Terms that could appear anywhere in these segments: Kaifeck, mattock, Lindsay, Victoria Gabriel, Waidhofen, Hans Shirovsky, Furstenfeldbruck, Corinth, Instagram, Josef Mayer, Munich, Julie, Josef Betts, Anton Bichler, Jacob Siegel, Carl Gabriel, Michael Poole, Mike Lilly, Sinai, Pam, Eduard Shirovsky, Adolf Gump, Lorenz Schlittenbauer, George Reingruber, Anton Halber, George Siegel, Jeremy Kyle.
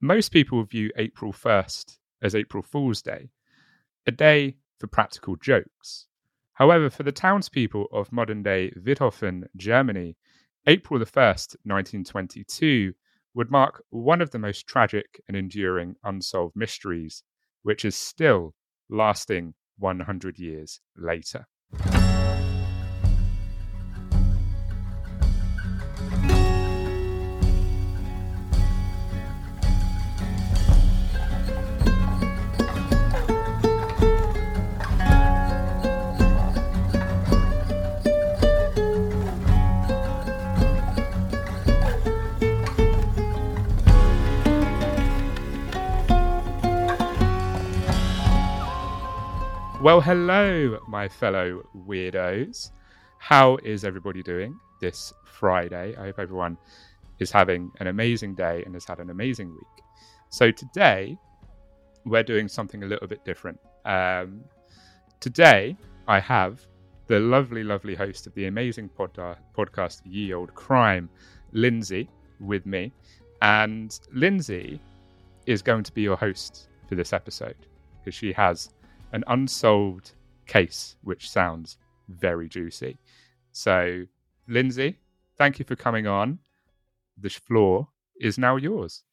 Most people view April 1st as April Fool's Day, a day for practical jokes. However, for the townspeople of modern-day Waidhofen, Germany, April 1st, 1922, would mark one of the most tragic and enduring unsolved mysteries, which is still lasting 100 years later. Well, hello, my fellow weirdos. How is everybody doing this Friday? I hope everyone is having an amazing day and has had an amazing week. So today, we're doing something a little bit different. Today, I have the lovely host of the amazing podcast, Ye Olde Crime, Lindsay, with me. And Lindsay is going to be your host for this episode because she has an unsolved case, which sounds very juicy. So, Lindsay, thank you for coming on. The floor is now yours.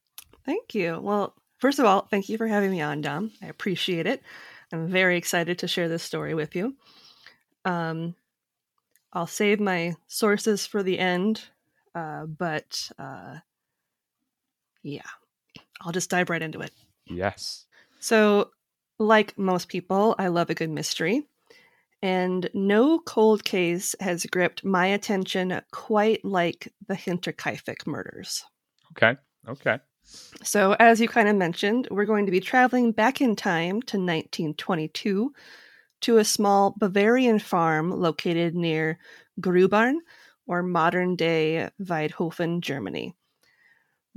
Thank you. Well, first of all, thank you for having me on, Dom. I appreciate it. I'm very excited to share this story with you. I'll save my sources for the end, but yeah, I'll just dive right into it. Yes. So, like most people, I love a good mystery, and no cold case has gripped my attention quite like the Hinterkaifeck murders. Okay. So, as you kind of mentioned, we're going to be traveling back in time to 1922 to a small Bavarian farm located near Gröbern, or modern-day Waidhofen, Germany.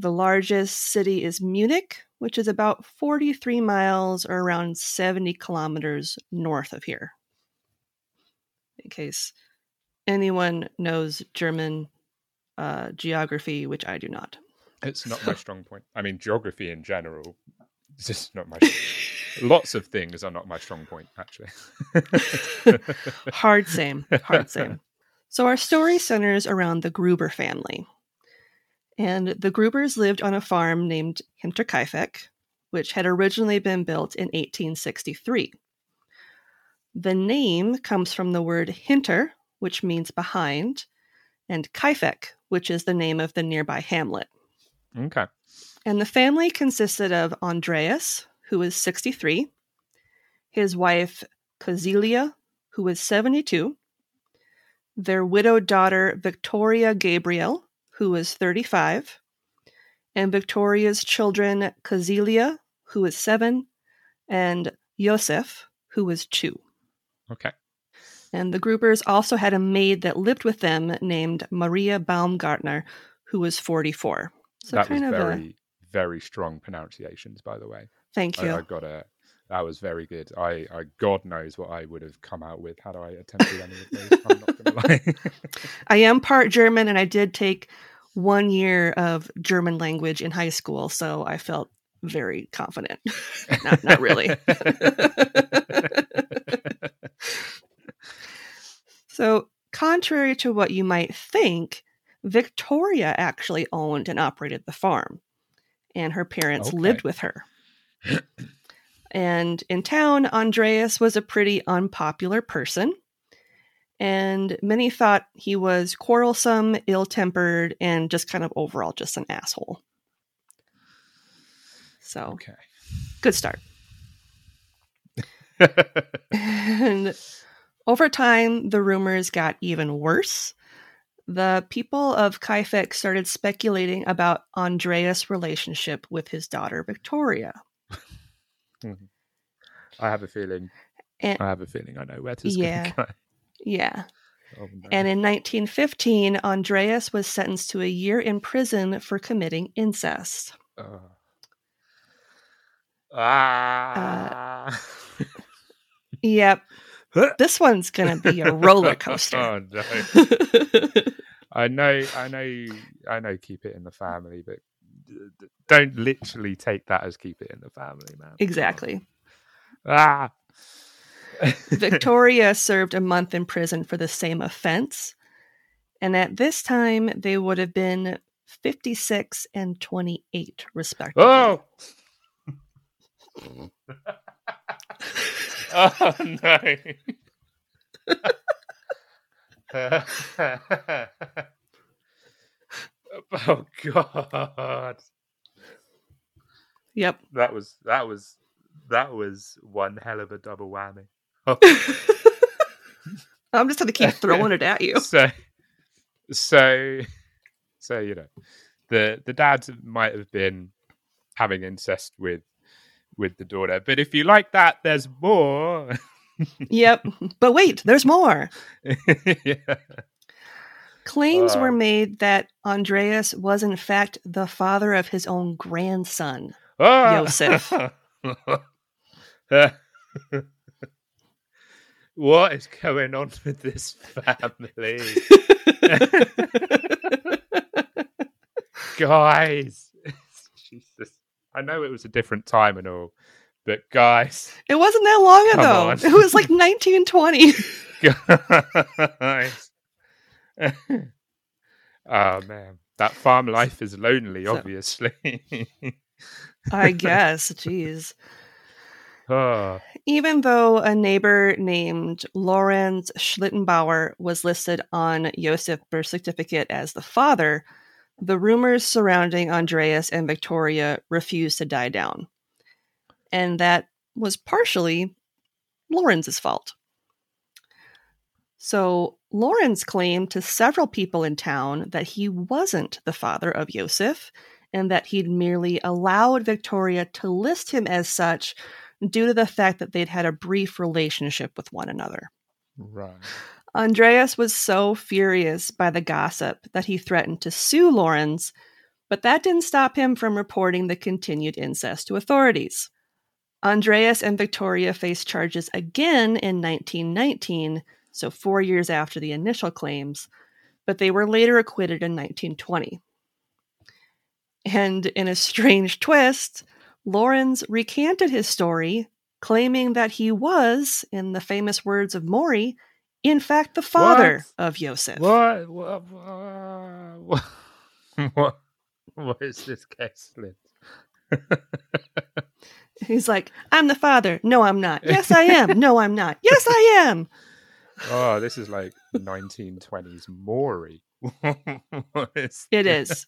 The largest city is Munich, which is about 43 miles or around 70 kilometers north of here. In case anyone knows German geography, which I do not. It's not my strong point. I mean, geography in general is just not my lots of things are not my strong point, actually. Hard same. So our story centers around the Gruber family. And the Grubers lived on a farm named Hinterkaifeck, which had originally been built in 1863. The name comes from the word Hinter, which means behind, and Kaifeck, which is the name of the nearby hamlet. Okay. And the family consisted of Andreas, who was 63, his wife Cäzilia, who was 72, their widowed daughter Victoria Gabriel, who was 35, and Victoria's children, Cäzilia, who was 7, and Josef, who was 2. Okay. And the Grubers also had a maid that lived with them named Maria Baumgartner, who was 44. So that kind was of very, very strong pronunciations, by the way. Thank you. That was very good. I God knows what I would have come out with had I attempted any of those. I'm not going to lie. I am part German, and I did take 1 year of German language in high school, so I felt very confident. Not really. So, contrary to what you might think, Victoria actually owned and operated the farm, and her parents lived with her. And in town, Andreas was a pretty unpopular person, and many thought he was quarrelsome, ill-tempered, and just kind of overall just an asshole. So, Good start. And over time, the rumors got even worse. The people of Kaifeck started speculating about Andreas' relationship with his daughter, Victoria. Mm-hmm. I have a feeling I know where to speak. Yeah. Oh, no. And in 1915, Andreas was sentenced to a year in prison for committing incest. Yep. This one's going to be a roller coaster. Oh, no. I know, keep it in the family, but don't literally take that as keep it in the family, man. Exactly. Ah. Victoria served a month in prison for the same offense. And at this time, they would have been 56 and 28, respectively. Oh! Oh, no. Oh, God. Yep. That was one hell of a double whammy. Oh. I'm just going to keep throwing it at you. So you know, the dad might have been having incest with the daughter. But if you like that, there's more. Yep. But wait, there's more. Yeah. Claims were made that Andreas was in fact the father of his own grandson, Josef. What is going on with this family? Guys. Jesus. I know it was a different time and all, but guys. It wasn't that long ago. On. It was like 1920. Guys. Oh, man. That farm life is lonely, obviously. I guess. Jeez. Oh. Even though a neighbor named Lorenz Schlittenbauer was listed on Josef's birth certificate as the father, the rumors surrounding Andreas and Victoria refused to die down. And that was partially Lorenz's fault. So Lorenz claimed to several people in town that he wasn't the father of Josef and that he'd merely allowed Victoria to list him as such due to the fact that they'd had a brief relationship with one another. Right. Andreas was so furious by the gossip that he threatened to sue Lorenz, but that didn't stop him from reporting the continued incest to authorities. Andreas and Victoria faced charges again in 1919, so 4 years after the initial claims, but they were later acquitted in 1920. And in a strange twist, Lorenz recanted his story, claiming that he was, in the famous words of Maury, in fact the father of Josef. What is this case, Lynn? He's like, I'm the father. No, I'm not. Yes, I am. No, I'm not. Yes, I am. Oh, this is like 1920s Maury. It is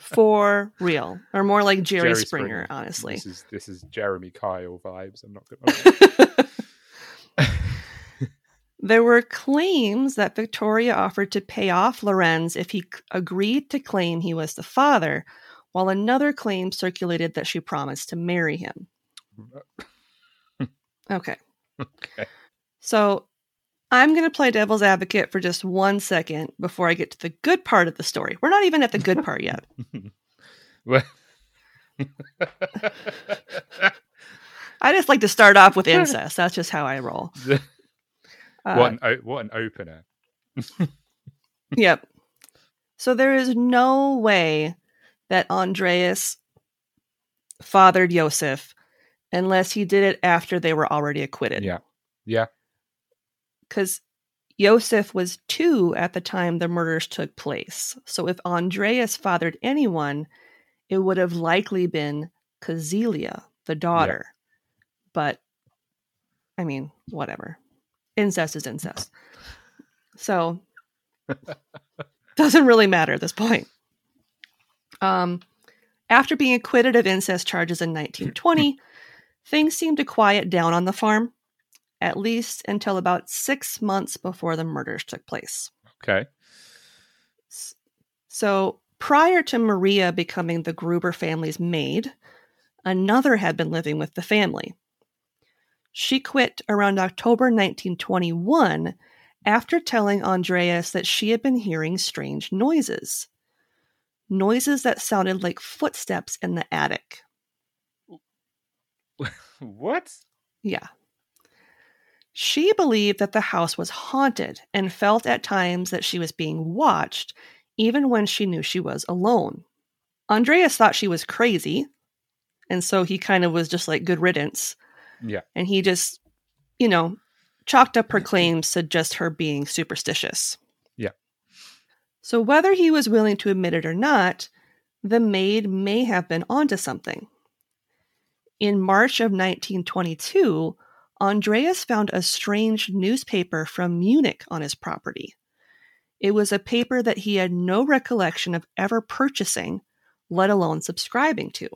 for real, or more like Jerry Springer, honestly. This is Jeremy Kyle vibes. I'm not gonna. There were claims that Victoria offered to pay off Lorenz if he agreed to claim he was the father, while another claim circulated that she promised to marry him. Okay. So I'm going to play devil's advocate for just 1 second before I get to the good part of the story. We're not even at the good part yet. I just like to start off with incest. That's just how I roll. What an opener. Yep. So there is no way that Andreas fathered Josef unless he did it after they were already acquitted. Yeah. Because Josef was 2 at the time the murders took place. So if Andreas fathered anyone, it would have likely been Cäzilia, the daughter. Yeah. But, I mean, whatever. Incest is incest. So, doesn't really matter at this point. After being acquitted of incest charges in 1920, things seemed to quiet down on the farm. At least until about 6 months before the murders took place. Okay. So prior to Maria becoming the Gruber family's maid, another had been living with the family. She quit around October 1921 after telling Andreas that she had been hearing strange noises. Noises that sounded like footsteps in the attic. What? Yeah. She believed that the house was haunted and felt at times that she was being watched, even when she knew she was alone. Andreas thought she was crazy, and so he kind of was just like, good riddance. Yeah. And he just, you know, chalked up her claims to just her being superstitious. Yeah. So whether he was willing to admit it or not, the maid may have been onto something. In March of 1922, Andreas found a strange newspaper from Munich on his property. It was a paper that he had no recollection of ever purchasing, let alone subscribing to.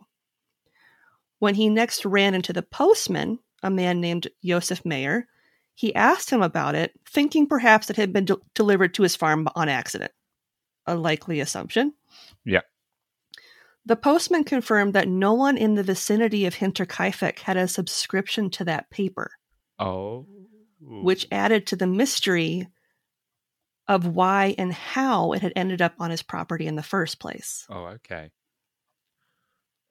When he next ran into the postman, a man named Josef Mayer, he asked him about it, thinking perhaps it had been delivered to his farm on accident. A likely assumption. Yeah. The postman confirmed that no one in the vicinity of Hinterkaifeck had a subscription to that paper. Oh. Which added to the mystery of why and how it had ended up on his property in the first place. Oh, okay.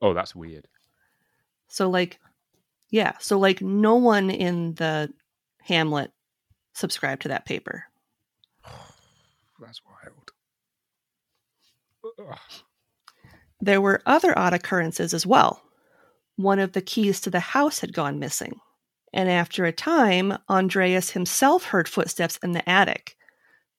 Oh, that's weird. So, like, yeah. So, like, no one in the hamlet subscribed to that paper. That's wild. Ugh. There were other odd occurrences as well. One of the keys to the house had gone missing. And after a time, Andreas himself heard footsteps in the attic.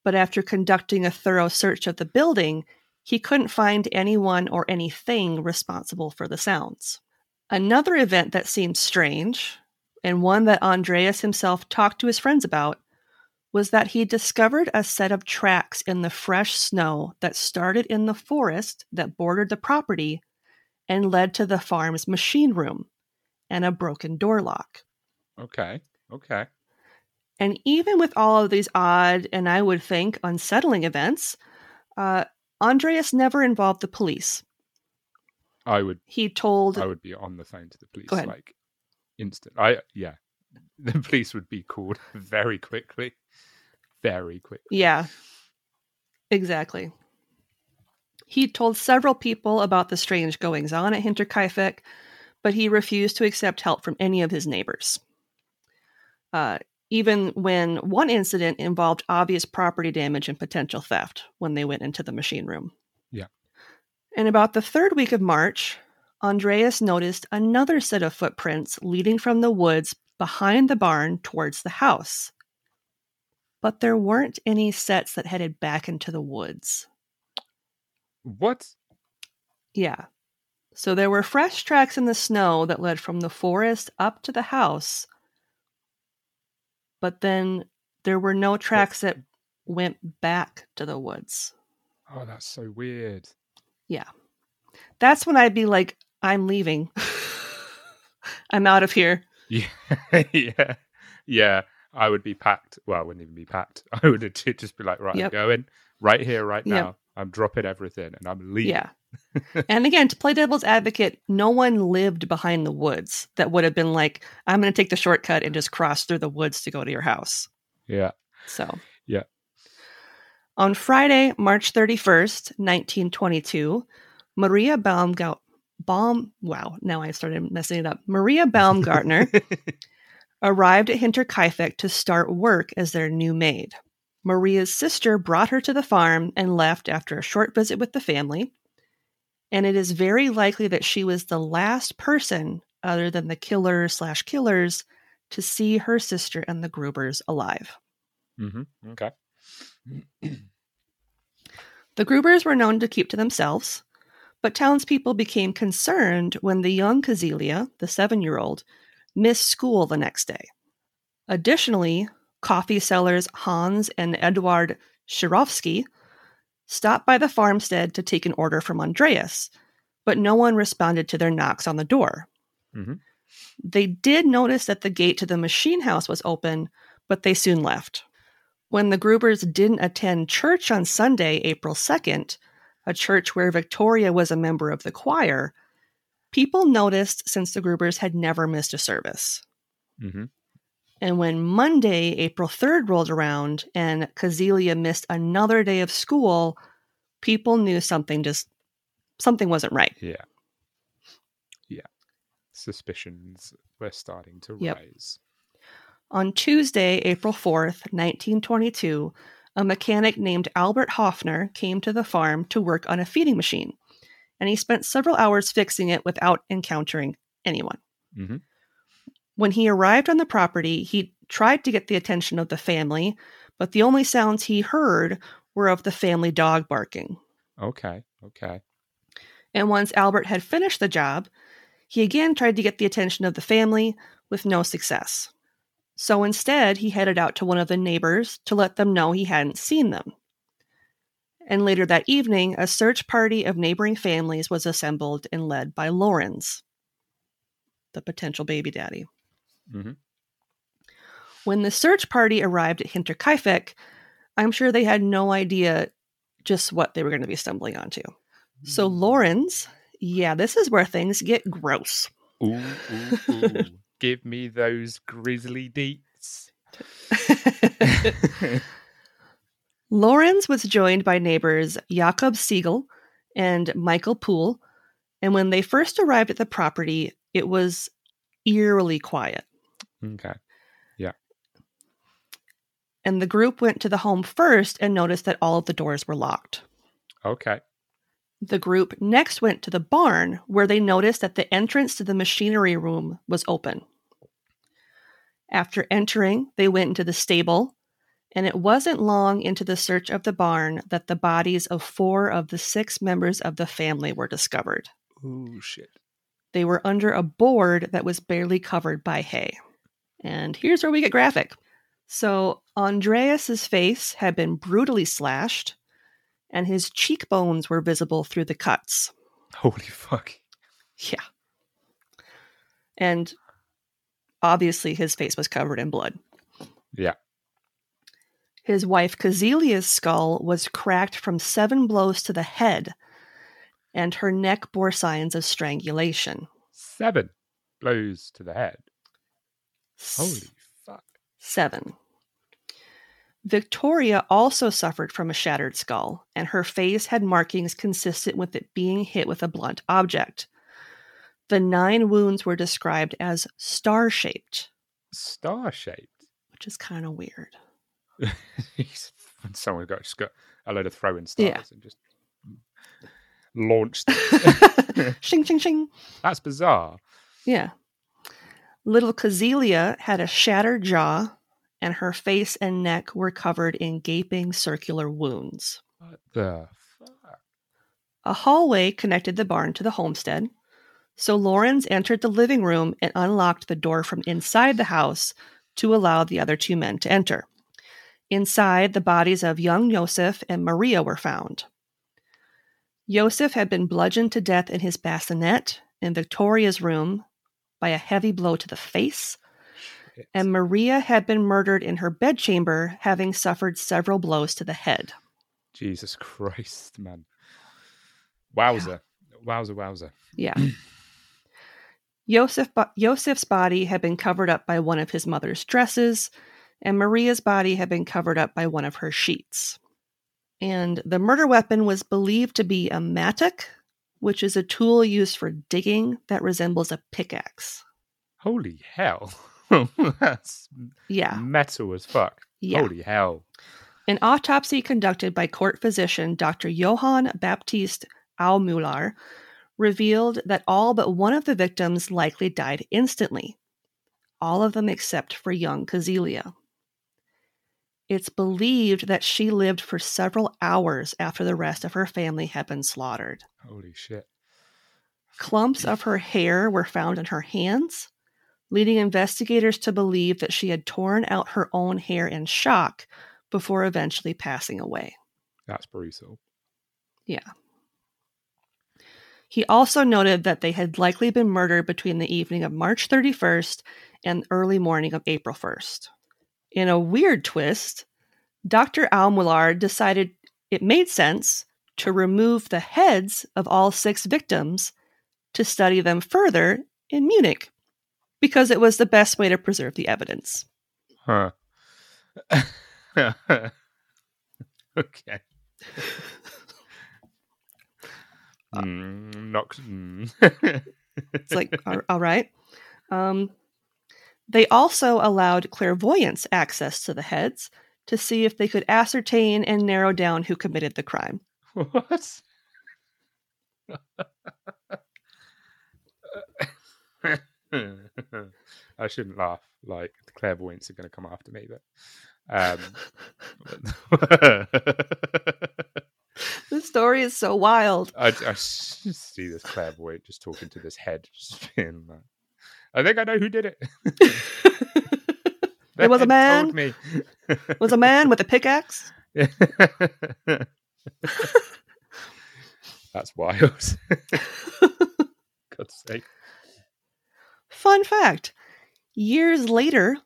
But after conducting a thorough search of the building, he couldn't find anyone or anything responsible for the sounds. Another event that seemed strange, and one that Andreas himself talked to his friends about, was that he discovered a set of tracks in the fresh snow that started in the forest that bordered the property and led to the farm's machine room and a broken door lock. Okay, okay. And even with all of these odd and, I would think, unsettling events, Andreas never involved the police. I would be on the phone to the police, like, instant. The police would be called very quickly. Very quickly. Yeah, exactly. He told several people about the strange goings-on at Hinterkaifeck, but he refused to accept help from any of his neighbors. Even when one incident involved obvious property damage and potential theft when they went into the machine room. Yeah. And about the third week of March, Andreas noticed another set of footprints leading from the woods behind the barn towards the house. But there weren't any sets that headed back into the woods. What? Yeah. So there were fresh tracks in the snow that led from the forest up to the house. But then there were no tracks that went back to the woods. Oh, that's so weird. Yeah. That's when I'd be like, I'm leaving. I'm out of here. Yeah. Yeah. Yeah. I would be packed. Well, I wouldn't even be packed. I would just be like, right, I'm going right here, right now. Yep. I'm dropping everything and I'm leaving. Yeah. And again, to play devil's advocate, no one lived behind the woods that would have been like, I'm going to take the shortcut and just cross through the woods to go to your house. Yeah. So. Yeah. On Friday, March 31st, 1922, Maria Baumgartner arrived at Hinterkaifeck to start work as their new maid. Maria's sister brought her to the farm and left after a short visit with the family, and it is very likely that she was the last person, other than the killer/killers, to see her sister and the Grubers alive. Mm-hmm. Okay. The Grubers were known to keep to themselves, but townspeople became concerned when the young Cäzilia, the 7-year-old, missed school the next day. Additionally, coffee sellers Hans and Eduard Shirovsky stopped by the farmstead to take an order from Andreas, but no one responded to their knocks on the door. Mm-hmm. They did notice that the gate to the machine house was open, but they soon left. When the Grubers didn't attend church on Sunday, April 2nd, a church where Victoria was a member of the choir, people noticed since the Grubers had never missed a service. Mm-hmm. And when Monday, April 3rd rolled around and Cäzilia missed another day of school, people knew something wasn't right. Yeah. Yeah. Suspicions were starting to rise. On Tuesday, April 4th, 1922, a mechanic named Albert Hoffner came to the farm to work on a feeding machine, and he spent several hours fixing it without encountering anyone. Mm-hmm. When he arrived on the property, he tried to get the attention of the family, but the only sounds he heard were of the family dog barking. Okay. And once Albert had finished the job, he again tried to get the attention of the family with no success. So instead, he headed out to one of the neighbors to let them know he hadn't seen them. And later that evening, a search party of neighboring families was assembled and led by Lorenz, the potential baby daddy. Mm-hmm. When the search party arrived at Hinterkaifeck, I'm sure they had no idea just what they were going to be stumbling onto. Mm-hmm. So Lorenz, this is where things get gross. Ooh. Give me those grisly deets. Lorenz was joined by neighbors Jacob Siegel and Michael Poole, and when they first arrived at the property, it was eerily quiet. Okay. Yeah. And the group went to the home first and noticed that all of the doors were locked. Okay. The group next went to the barn, where they noticed that the entrance to the machinery room was open. After entering, they went into the stable, and it wasn't long into the search of the barn that the bodies of 4 of the 6 members of the family were discovered. Ooh, shit. They were under a board that was barely covered by hay. And here's where we get graphic. So Andreas's face had been brutally slashed, and his cheekbones were visible through the cuts. Holy fuck. Yeah. And obviously his face was covered in blood. Yeah. His wife Cäzilia's skull was cracked from 7 blows to the head, and her neck bore signs of strangulation. 7 blows to the head? Holy fuck. 7. Victoria also suffered from a shattered skull, and her face had markings consistent with it being hit with a blunt object. The 9 wounds were described as star-shaped. Star-shaped? Which is kind of weird. Someone just got a load of throwing stars and just launched it. Shing, shing, shing. That's bizarre. Yeah. Little Cäzilia had a shattered jaw, and her face and neck were covered in gaping circular wounds. What the fuck? A hallway connected the barn to the homestead, so Lorenz entered the living room and unlocked the door from inside the house to allow the other 2 men to enter. Inside, the bodies of young Josef and Maria were found. Josef had been bludgeoned to death in his bassinet in Victoria's room by a heavy blow to the face, and Maria had been murdered in her bedchamber, having suffered several blows to the head. Jesus Christ, man. Wowzer. Yeah. Wowzer. Yeah. Josef's body had been covered up by one of his mother's dresses, and Maria's body had been covered up by one of her sheets. And the murder weapon was believed to be a mattock, which is a tool used for digging that resembles a pickaxe. Holy hell. That's metal as fuck. Yeah. Holy hell. An autopsy conducted by court physician Dr. Johann Baptist Aumüller revealed that all but one of the victims likely died instantly. All of them except for young Cäzilia. It's believed that she lived for several hours after the rest of her family had been slaughtered. Holy shit. Clumps of her hair were found in her hands, leading investigators to believe that she had torn out her own hair in shock before eventually passing away. That's brutal. Yeah. He also noted that they had likely been murdered between the evening of March 31st and early morning of April 1st. In a weird twist, Dr. Aumüller decided it made sense to remove the heads of all 6 victims to study them further in Munich, because it was the best way to preserve the evidence. Huh. Okay. It's like, all right. They also allowed clairvoyants access to the heads to see if they could ascertain and narrow down who committed the crime. What? I shouldn't laugh. Like, the clairvoyants are going to come after me, but the story is so wild. I see this clairvoyant just talking to this head, just being like, I think I know who did it. It was a man. It was a man with a pickaxe. That's wild. God's sake. Fun fact. Years later,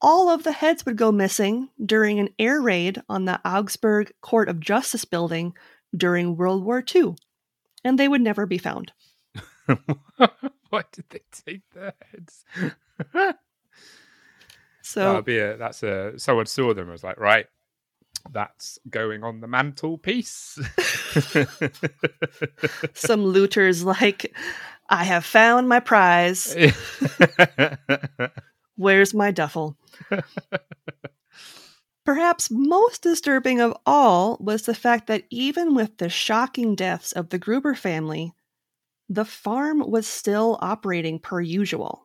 all of the heads would go missing during an air raid on the Augsburg Court of Justice building during World War II, and they would never be found. Why did they take their heads? Someone saw them and was like, right, that's going on the mantelpiece. Some looter's like, I have found my prize. Where's my duffel? Perhaps most disturbing of all was the fact that even with the shocking deaths of the Gruber family, the farm was still operating per usual.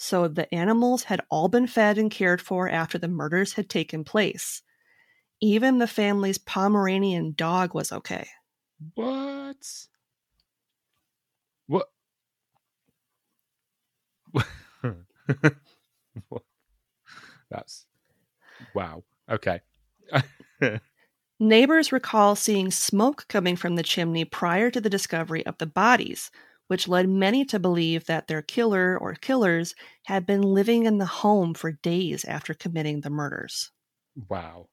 So the animals had all been fed and cared for after the murders had taken place. Even the family's Pomeranian dog was okay. What? What? That's... wow. Okay. Neighbors recall seeing smoke coming from the chimney prior to the discovery of the bodies, which led many to believe that their killer or killers had been living in the home for days after committing the murders. Wow.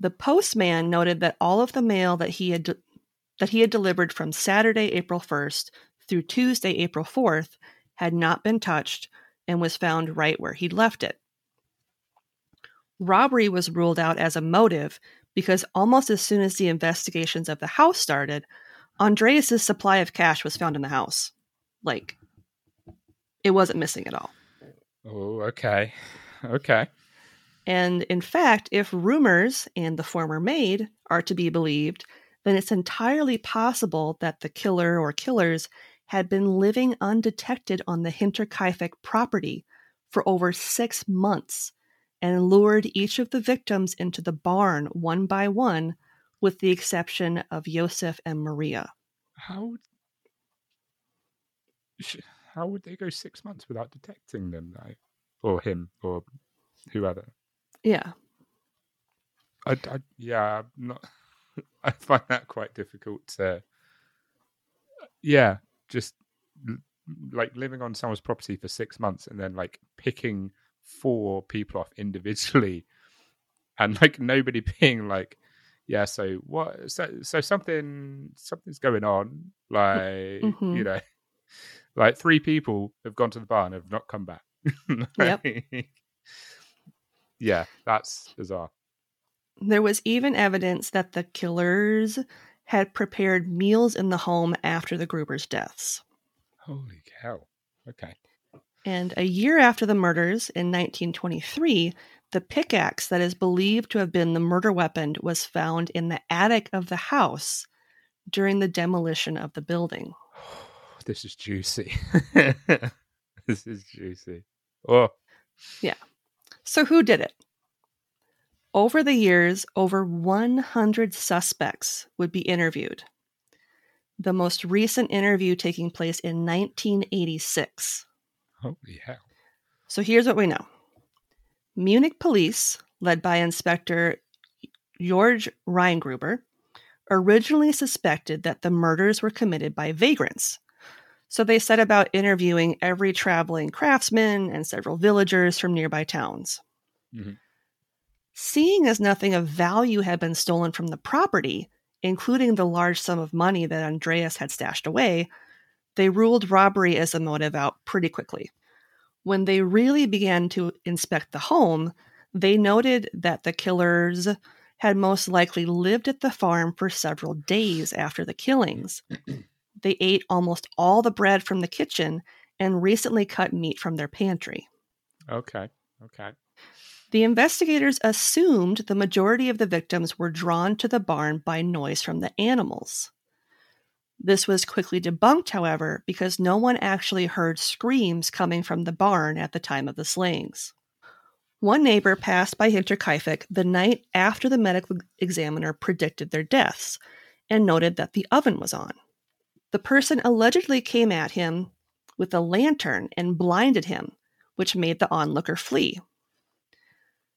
The postman noted that all of the mail that he had delivered from Saturday, April 1st through Tuesday, April 4th had not been touched and was found right where he'd left it. Robbery was ruled out as a motive because almost as soon as the investigations of the house started, Andreas's supply of cash was found in the house. Like, it wasn't missing at all. Oh, okay. Okay. And in fact, if rumors and the former maid are to be believed, then it's entirely possible that the killer or killers had been living undetected on the Hinterkaifeck property for over 6 months and lured each of the victims into the barn one by one, with the exception of Josef and Maria. How would they go 6 months without detecting them, like, or him, or whoever? Yeah. I find that quite difficult to... yeah, just like living on someone's property for 6 months and then like picking 4 people off individually and like nobody being like, yeah, so what? So something's going on. Like, mm-hmm. You know, like 3 people have gone to the bar and have not come back. Yep. Yeah, that's bizarre. There was even evidence that the killers had prepared meals in the home after the Gruber's deaths. Holy cow. Okay. And a year after the murders, in 1923, the pickaxe that is believed to have been the murder weapon was found in the attic of the house during the demolition of the building. This is juicy. This is juicy. Oh. Yeah. So who did it? Over the years, over 100 suspects would be interviewed. The most recent interview taking place in 1986. Holy hell. So here's what we know. Munich police, led by Inspector George Reingruber, originally suspected that the murders were committed by vagrants. So they set about interviewing every traveling craftsman and several villagers from nearby towns. Mm-hmm. Seeing as nothing of value had been stolen from the property, including the large sum of money that Andreas had stashed away, they ruled robbery as a motive out pretty quickly. When they really began to inspect the home, they noted that the killers had most likely lived at the farm for several days after the killings. They ate almost all the bread from the kitchen and recently cut meat from their pantry. Okay. The investigators assumed the majority of the victims were drawn to the barn by noise from the animals. This was quickly debunked, however, because no one actually heard screams coming from the barn at the time of the slayings. One neighbor passed by Hinterkaifeck the night after the medical examiner predicted their deaths and noted that the oven was on. The person allegedly came at him with a lantern and blinded him, which made the onlooker flee.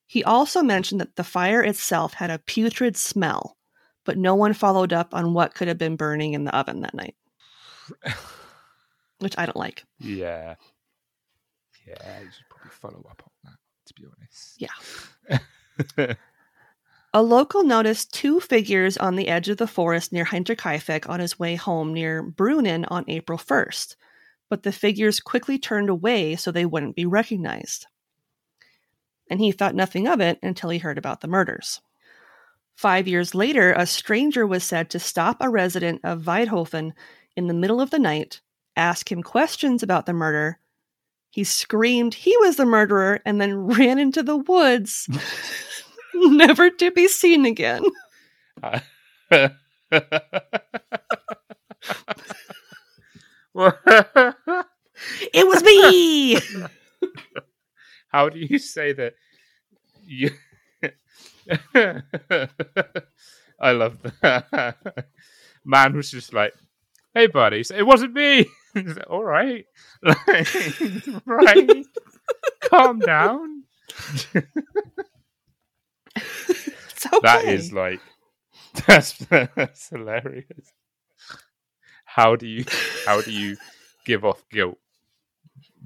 He also mentioned that the fire itself had a putrid smell, but no one followed up on what could have been burning in the oven that night. Which I don't like. Yeah. Yeah, you should probably follow up on that, to be honest. Yeah. A local noticed two figures on the edge of the forest near Hinterkaifeck on his way home near Brunnen on April 1st, but the figures quickly turned away so they wouldn't be recognized. And he thought nothing of it until he heard about the murders. 5 years later, a stranger was said to stop a resident of Waidhofen in the middle of the night, ask him questions about the murder. He screamed he was the murderer and then ran into the woods, never to be seen again. It was me! How do you say that? You... I love that. Man was just like, hey, buddy, it wasn't me. Like, all right. Like, right. Calm down. It's okay. That is like, that's hilarious. How do you give off guilt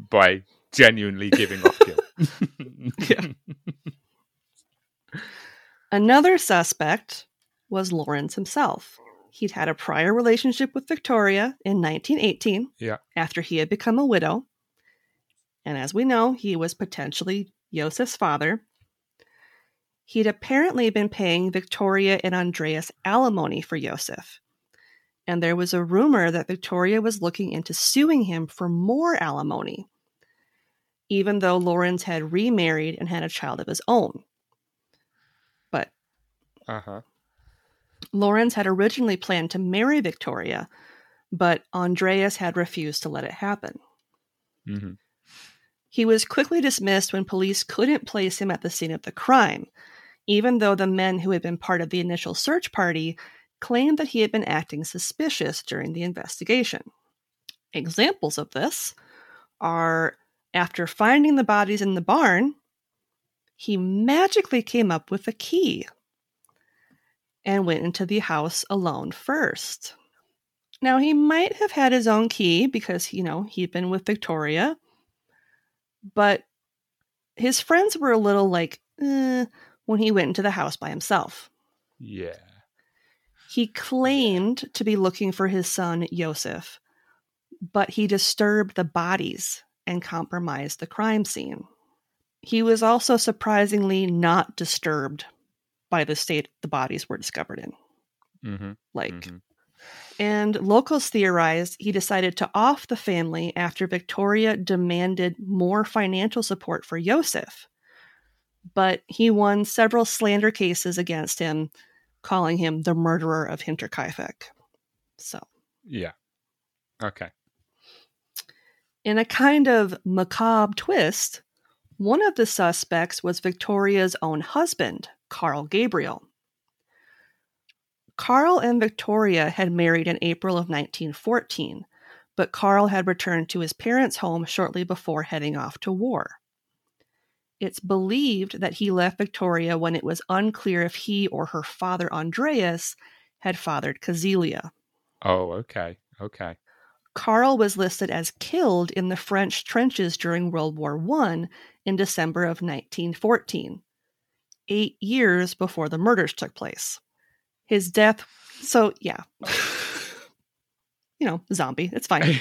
by genuinely giving off guilt? Yeah. Another suspect was Lorenz himself. He'd had a prior relationship with Victoria in 1918 after he had become a widow. And as we know, he was potentially Josef's father. He'd apparently been paying Victoria and Andreas alimony for Josef. And there was a rumor that Victoria was looking into suing him for more alimony, even though Lorenz had remarried and had a child of his own. But Lorenz had originally planned to marry Victoria, but Andreas had refused to let it happen. Mm-hmm. He was quickly dismissed when police couldn't place him at the scene of the crime, even though the men who had been part of the initial search party claimed that he had been acting suspicious during the investigation. Examples of this are... after finding the bodies in the barn, he magically came up with a key and went into the house alone first. Now, he might have had his own key because, you know, he'd been with Victoria, but his friends were a little like, when he went into the house by himself. Yeah. He claimed to be looking for his son, Josef, but he disturbed the bodies and compromised the crime scene. He was also surprisingly not disturbed by the state the bodies were discovered in. Mm-hmm. And locals theorized he decided to off the family after Victoria demanded more financial support for Josef. But he won several slander cases against him, calling him the murderer of Hinterkaifeck. So. Yeah. Okay. In a kind of macabre twist, one of the suspects was Victoria's own husband, Carl Gabriel. Carl and Victoria had married in April of 1914, but Carl had returned to his parents' home shortly before heading off to war. It's believed that he left Victoria when it was unclear if he or her father, Andreas, had fathered Cäzilia. Oh, okay. Carl was listed as killed in the French trenches during World War I in December of 1914, 8 years before the murders took place. His death, so yeah. You know, zombie, it's fine.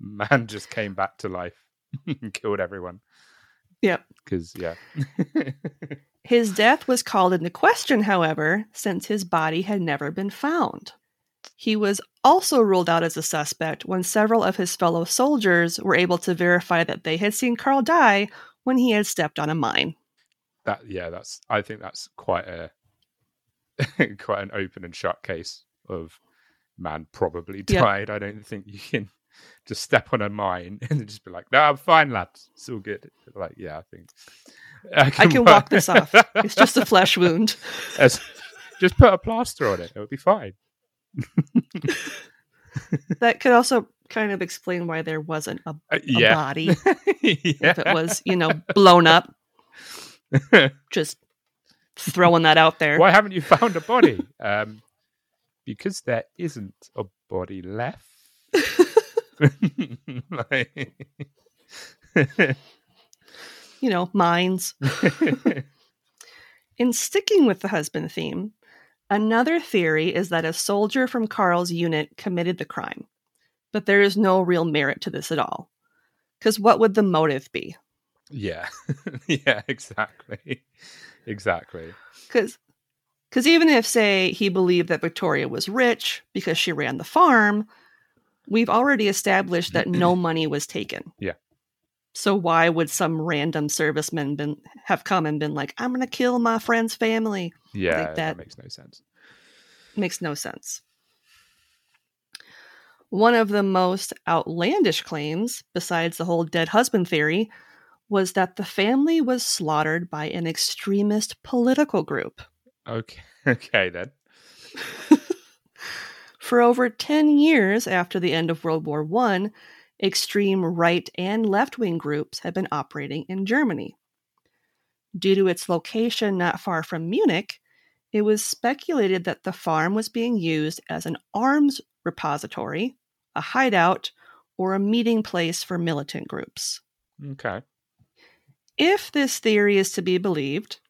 Man just came back to life and killed everyone. Yep. Because, yeah. His death was called into question, however, since his body had never been found. He was also ruled out as a suspect when several of his fellow soldiers were able to verify that they had seen Carl die when he had stepped on a mine. I think that's quite a quite an open and shut case of man probably died. Yeah. I don't think you can just step on a mine and just be like, no, I'm fine, lads. It's all good. Like, yeah, I think I can walk this off. It's just a flesh wound. Just put a plaster on it. It'll be fine. That could also kind of explain why there wasn't a body. If it was, blown up. Just throwing that out there. Why haven't you found a body? Because there isn't a body left. Mines. In sticking with the husband theme, another theory is that a soldier from Carl's unit committed the crime, but there is no real merit to this at all. Because what would the motive be? Yeah, yeah, exactly. Because even if, say, he believed that Victoria was rich because she ran the farm, we've already established that no money was taken. Yeah. So why would some random serviceman have come and been like, I'm going to kill my friend's family? Yeah, like that makes no sense. One of the most outlandish claims, besides the whole dead husband theory, was that the family was slaughtered by an extremist political group. Okay then. For over 10 years after the end of World War I, extreme right and left-wing groups had been operating in Germany. Due to its location not far from Munich, it was speculated that the farm was being used as an arms repository, a hideout, or a meeting place for militant groups. Okay. If this theory is to be believed,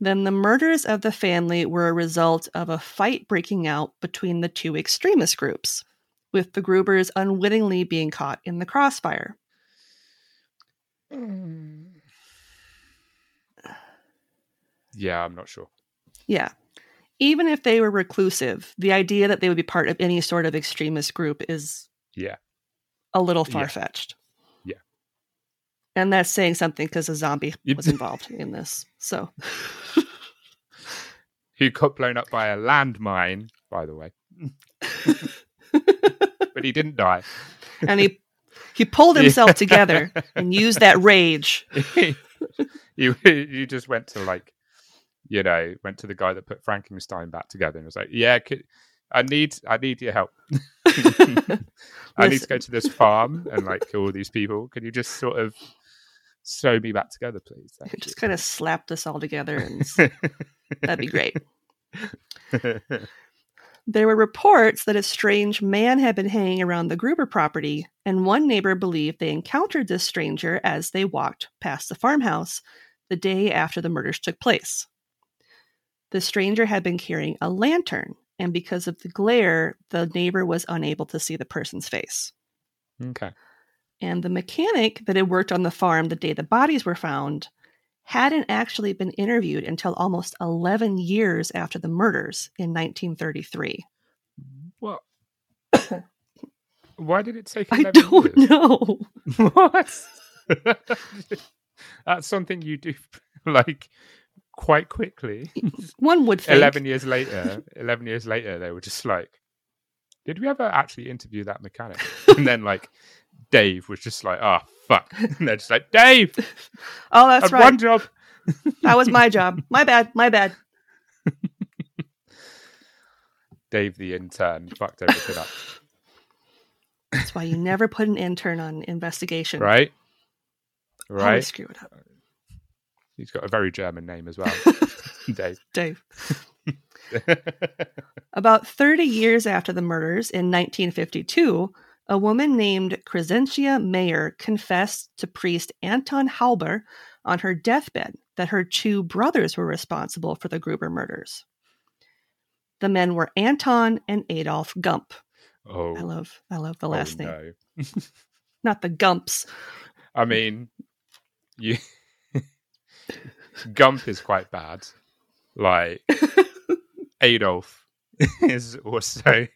then the murders of the family were a result of a fight breaking out between the two extremist groups, with the Grubers unwittingly being caught in the crossfire. Yeah, I'm not sure. Yeah. Even if they were reclusive, the idea that they would be part of any sort of extremist group is a little far-fetched. Yeah. And that's saying something because a zombie was involved in this. So, who got blown up by a landmine, by the way. But he didn't die. And he pulled himself together and used that rage. You just went to went to the guy that put Frankenstein back together and was like, yeah, I need your help. I need to go to this farm and kill all these people. Can you just sort of sew me back together, please? Just kind of slap this all together and that'd be great. There were reports that a strange man had been hanging around the Gruber property, and one neighbor believed they encountered this stranger as they walked past the farmhouse the day after the murders took place. The stranger had been carrying a lantern, and because of the glare, the neighbor was unable to see the person's face. Okay. And the mechanic that had worked on the farm the day the bodies were found hadn't actually been interviewed until almost 11 years after the murders in 1933. Well, why did it take 11 years? I don't know. What? That's something you do, quite quickly. One would think. 11 years later, they were just like, did we ever actually interview that mechanic? And then, Dave was just like, oh, fuck. And they're just like, Dave! Oh, that's right. One job. That was my job. My bad. Dave, the intern, fucked everything up. That's why you never put an intern on investigation. Right. Always screw it up. He's got a very German name as well. Dave. About 30 years after the murders in 1952, a woman named Crescentia Mayer confessed to priest Anton Halber on her deathbed that her two brothers were responsible for the Gruber murders. The men were Anton and Adolf Gump. Oh, I love the last name. No. Not the Gumps. I mean, Gump is quite bad. Adolf is also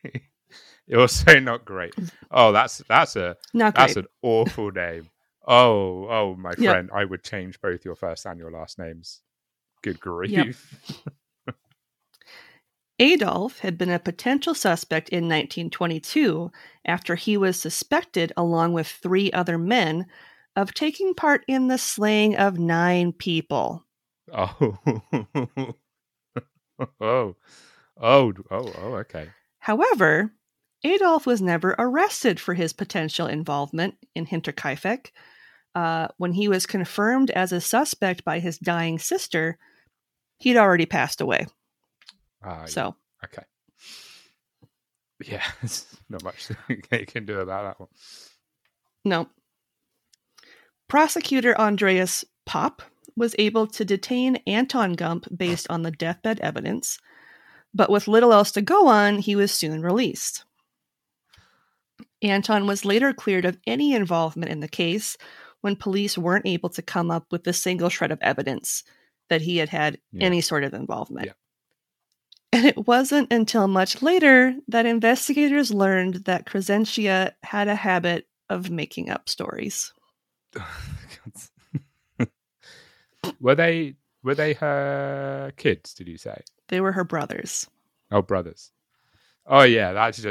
not great. Oh, that's an awful name. Oh, my friend, I would change both your first and your last names. Good grief. Yep. Adolf had been a potential suspect in 1922 after he was suspected, along with 3 other men, of taking part in the slaying of 9 people. Oh. Okay. However, Adolf was never arrested for his potential involvement in Hinterkaifeck. When he was confirmed as a suspect by his dying sister, he'd already passed away. Okay. Yeah, there's not much you can do about that one. No. Prosecutor Andreas Pop was able to detain Anton Gump based on the deathbed evidence, but with little else to go on, he was soon released. Anton was later cleared of any involvement in the case when police weren't able to come up with a single shred of evidence that he had any sort of involvement. Yeah. And it wasn't until much later that investigators learned that Crescentia had a habit of making up stories. Were they her kids, did you say? They were her brothers. Oh, brothers. Oh yeah, that is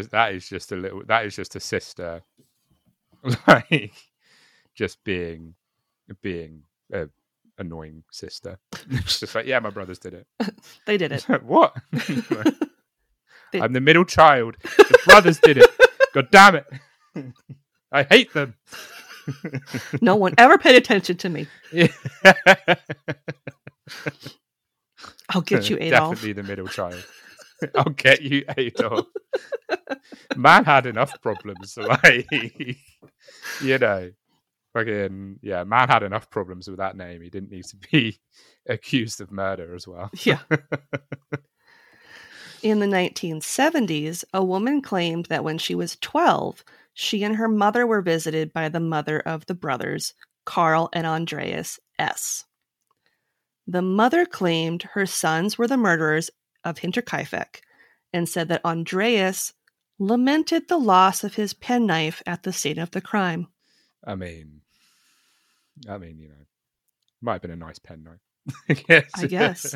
just a sister, like just being an annoying sister. It's just like, yeah, my brothers did it. They did it. Like, what? I'm the middle child. The brothers did it. God damn it! I hate them. No one ever paid attention to me. Yeah. I'll get you, Adolf. Definitely the middle child. I'll get you, Adolf. Man had enough problems. Like, man had enough problems with that name. He didn't need to be accused of murder as well. Yeah. In the 1970s, a woman claimed that when she was 12, she and her mother were visited by the mother of the brothers, Carl and Andreas S. The mother claimed her sons were the murderers of Hinterkaifeck and said that Andreas lamented the loss of his penknife at the scene of the crime. I mean, might have been a nice penknife. I guess.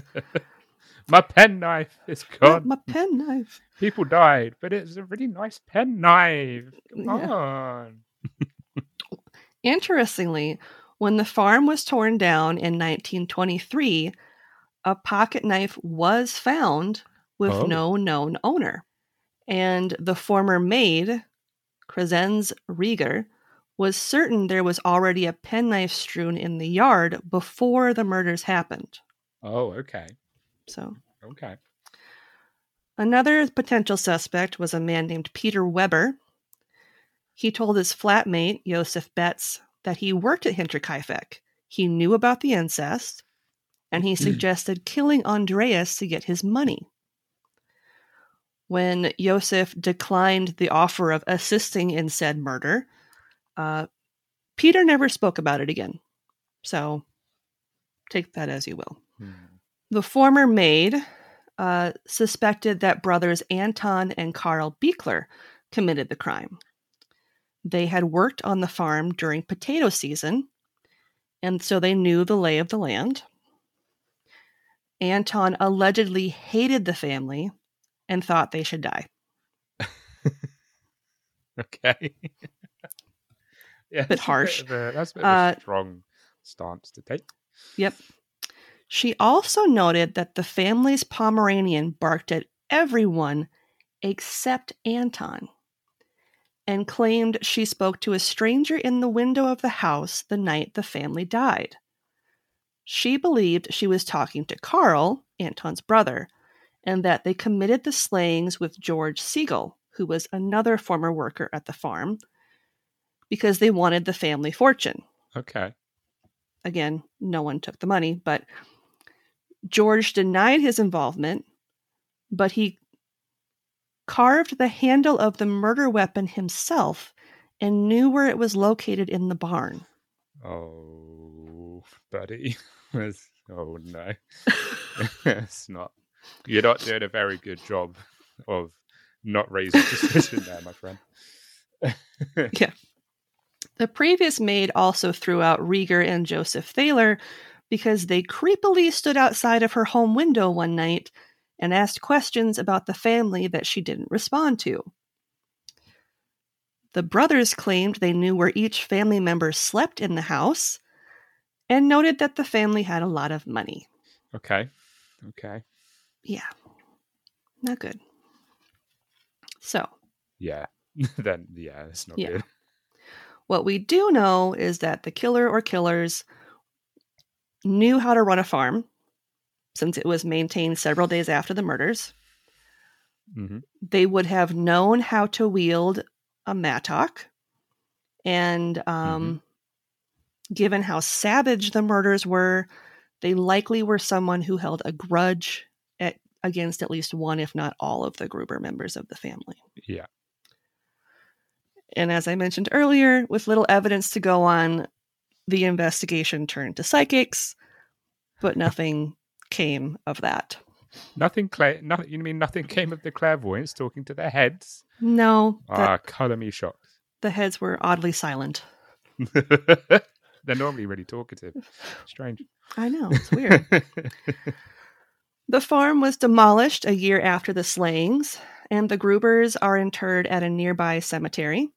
My penknife is gone. My penknife. People died, but it's a really nice penknife. Come on. Interestingly, when the farm was torn down in 1923, a pocket knife was found with no known owner. And the former maid, Kreszenz Rieger, was certain there was already a penknife strewn in the yard before the murders happened. Oh, okay. Okay. Another potential suspect was a man named Peter Weber. He told his flatmate, Josef Betts, that he worked at Hinterkaifeck. He knew about the incest, and he suggested killing Andreas to get his money. When Josef declined the offer of assisting in said murder, Peter never spoke about it again. So take that as you will. Hmm. The former maid suspected that brothers Anton and Carl Bichler committed the crime. They had worked on the farm during potato season, and so they knew the lay of the land. Anton allegedly hated the family and thought they should die. Okay. Yeah, a bit harsh. That's a bit of a strong stance to take. Yep. She also noted that the family's Pomeranian barked at everyone except Anton, and claimed she spoke to a stranger in the window of the house the night the family died. She believed she was talking to Carl, Anton's brother, and that they committed the slayings with George Siegel, who was another former worker at the farm, because they wanted the family fortune. Okay. Again, no one took the money, but George denied his involvement, but he carved the handle of the murder weapon himself and knew where it was located in the barn. Oh, buddy. Oh, no. It's not. You're not doing a very good job of not raising suspicion there, my friend. Yeah. The previous maid also threw out Rieger and Josef Thaler because they creepily stood outside of her home window one night and asked questions about the family that she didn't respond to. The brothers claimed they knew where each family member slept in the house and noted that the family had a lot of money. Okay. Yeah. Not good. So. Yeah. It's not good. What we do know is that the killer or killers knew how to run a farm, since it was maintained several days after the murders. Mm-hmm. They would have known how to wield a mattock, and given how savage the murders were, they likely were someone who held a grudge against at least one, if not all, of the Gruber members of the family. Yeah. And as I mentioned earlier, with little evidence to go on, the investigation turned to psychics, but nothing came of that. You mean nothing came of the clairvoyants talking to their heads? No. Colour me shocked. The heads were oddly silent. They're normally really talkative. Strange. I know, it's weird. The farm was demolished a year after the slayings, and the Grubers are interred at a nearby cemetery.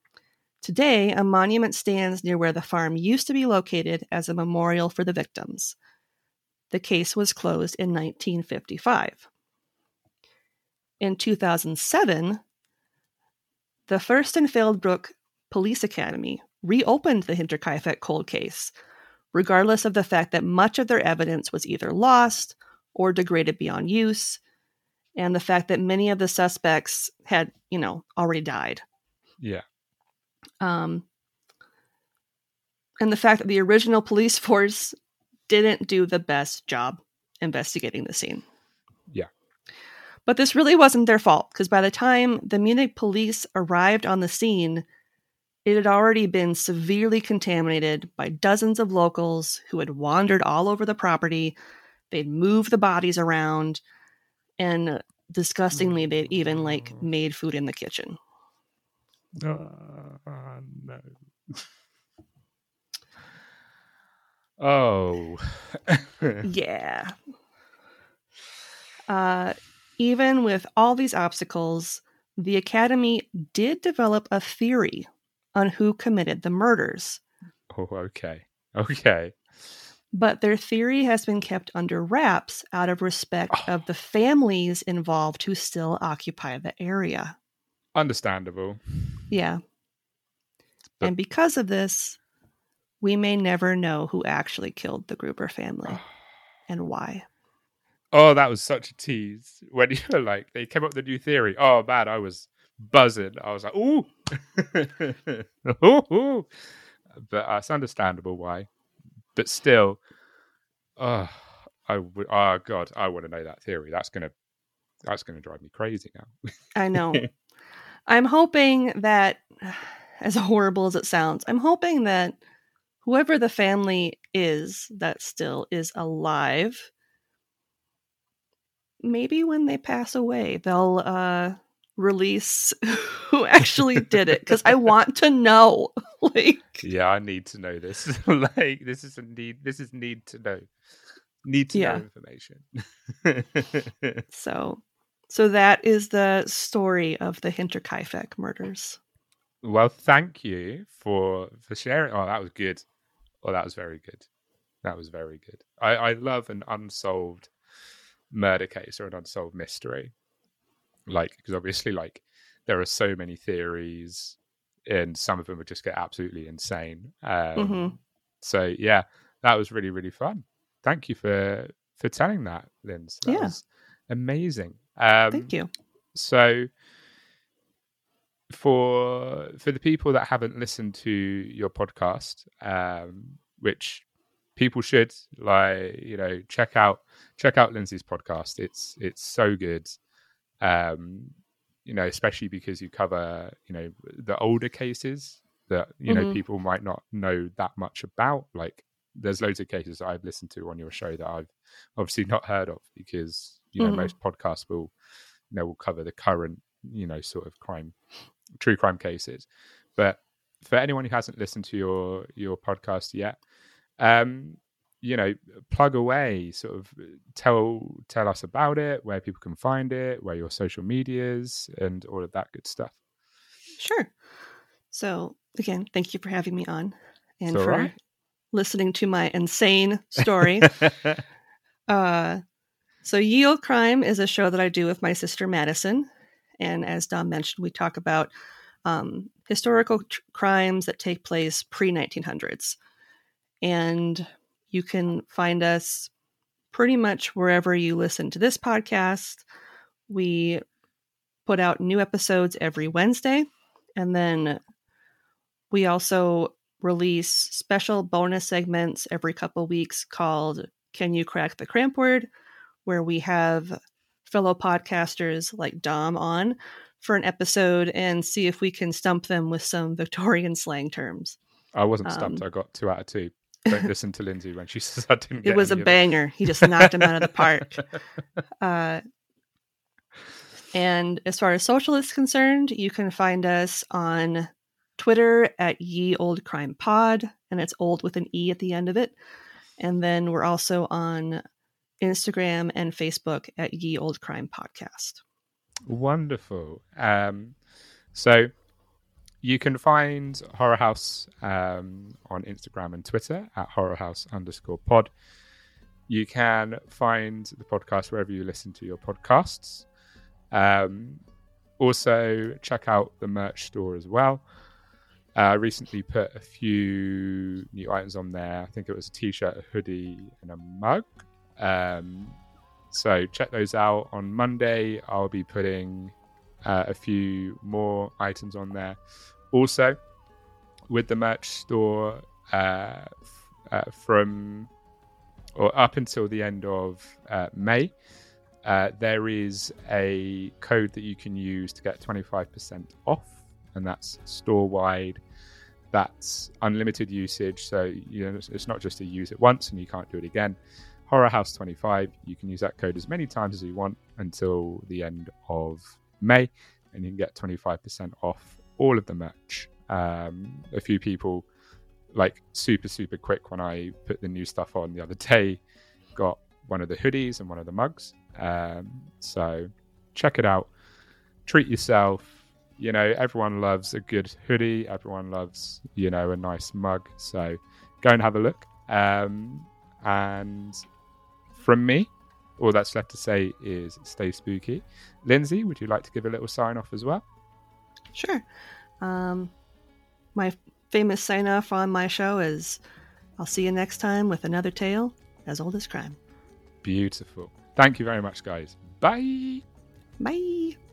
Today, a monument stands near where the farm used to be located as a memorial for the victims. The case was closed in 1955. In 2007, the Furstenfeldbruck Police Academy reopened the Hinterkaifeck cold case, regardless of the fact that much of their evidence was either lost or degraded beyond use, and the fact that many of the suspects had, already died. Yeah. And the fact that the original police force didn't do the best job investigating the scene. Yeah. But this really wasn't their fault, because by the time the Munich police arrived on the scene, it had already been severely contaminated by dozens of locals who had wandered all over the property. They'd moved the bodies around, and disgustingly, they'd even made food in the kitchen. No. Oh. Yeah. Even with all these obstacles, the Academy did develop a theory on who committed the murders. Oh, okay. But their theory has been kept under wraps out of respect of the families involved who still occupy the area. Understandable. Yeah. But... And because of this, we may never know who actually killed the Gruber family and why. Oh, that was such a tease. When you were like, they came up with a new theory. Oh, man, I was buzzing. I was like, ooh. Ooh. But it's understandable why. But still, God, I want to know that theory. That's gonna drive me crazy now. I know. I'm hoping that, as horrible as it sounds, I'm hoping that whoever the family is that still is alive, maybe when they pass away, they'll release who actually did it. Because I want to know. Yeah, I need to know this. This is need to know. Need to know information. So that is the story of the Hinterkaifeck murders. Well, thank you for sharing. Oh, that was good. Oh, that was very good. I love an unsolved murder case or an unsolved mystery, because obviously there are so many theories, and some of them would just get absolutely insane. So yeah, that was really, really fun. Thank you for telling that, Linz. That was amazing. Thank you. So for the people that haven't listened to your podcast, which people should, check out Lindsay's podcast. It's so good. Especially because you cover, the older cases that, you know, people might not know that much about. There's loads of cases that I've listened to on your show that I've obviously not heard of, because, most podcasts will cover the current, sort of true crime cases. But for anyone who hasn't listened to your podcast yet, you know, plug away, sort of tell us about it, where people can find it, where your social medias and all of that good stuff. Sure. So again, thank you for having me on and for listening to my insane story. So Ye Olde Crime is a show that I do with my sister Madison. And as Dom mentioned, we talk about historical crimes that take place pre-1900s. And you can find us pretty much wherever you listen to this podcast. We put out new episodes every Wednesday. And then we also release special bonus segments every couple weeks called Can You Crack the Cramp Word? Where we have fellow podcasters like Dom on for an episode and see if we can stump them with some Victorian slang terms. I wasn't stumped. I got 2 out of 2. Don't listen to Lindsay when she says I didn't get it. It was a banger. He just knocked him out of the park. And as far as social is concerned, you can find us on Twitter at Ye Olde Crime Pod, and it's old with an E at the end of it. And then we're also on Instagram and Facebook at Ye Olde Crime Podcast. Wonderful. So you can find Horror House on Instagram and Twitter at horrorhouse_pod. You can find the podcast wherever you listen to your podcasts. Also, check out the merch store as well. I recently put a few new items on there. I think it was a t-shirt, a hoodie, and a mug. So check those out. On Monday, I'll be putting a few more items on there. Also, with the merch store from or up until the end of May, there is a code that you can use to get 25% off. And that's store-wide. That's unlimited usage. So you know, it's not just to use it once and you can't do it again. Horror House 25. You can use that code as many times as you want until the end of May, and you can get 25% off all of the merch. A few people, like super quick when I put the new stuff on the other day, got one of the hoodies and one of the mugs. So check it out. Treat yourself. You know, everyone loves a good hoodie. Everyone loves, you know, a nice mug. So go and have a look. And from me, all that's left to say is stay spooky. Lindsay, would you like to give a little sign off as well? Sure. My famous sign off on my show is I'll see you next time with another tale as old as crime. Beautiful. Thank you very much, guys. Bye. Bye.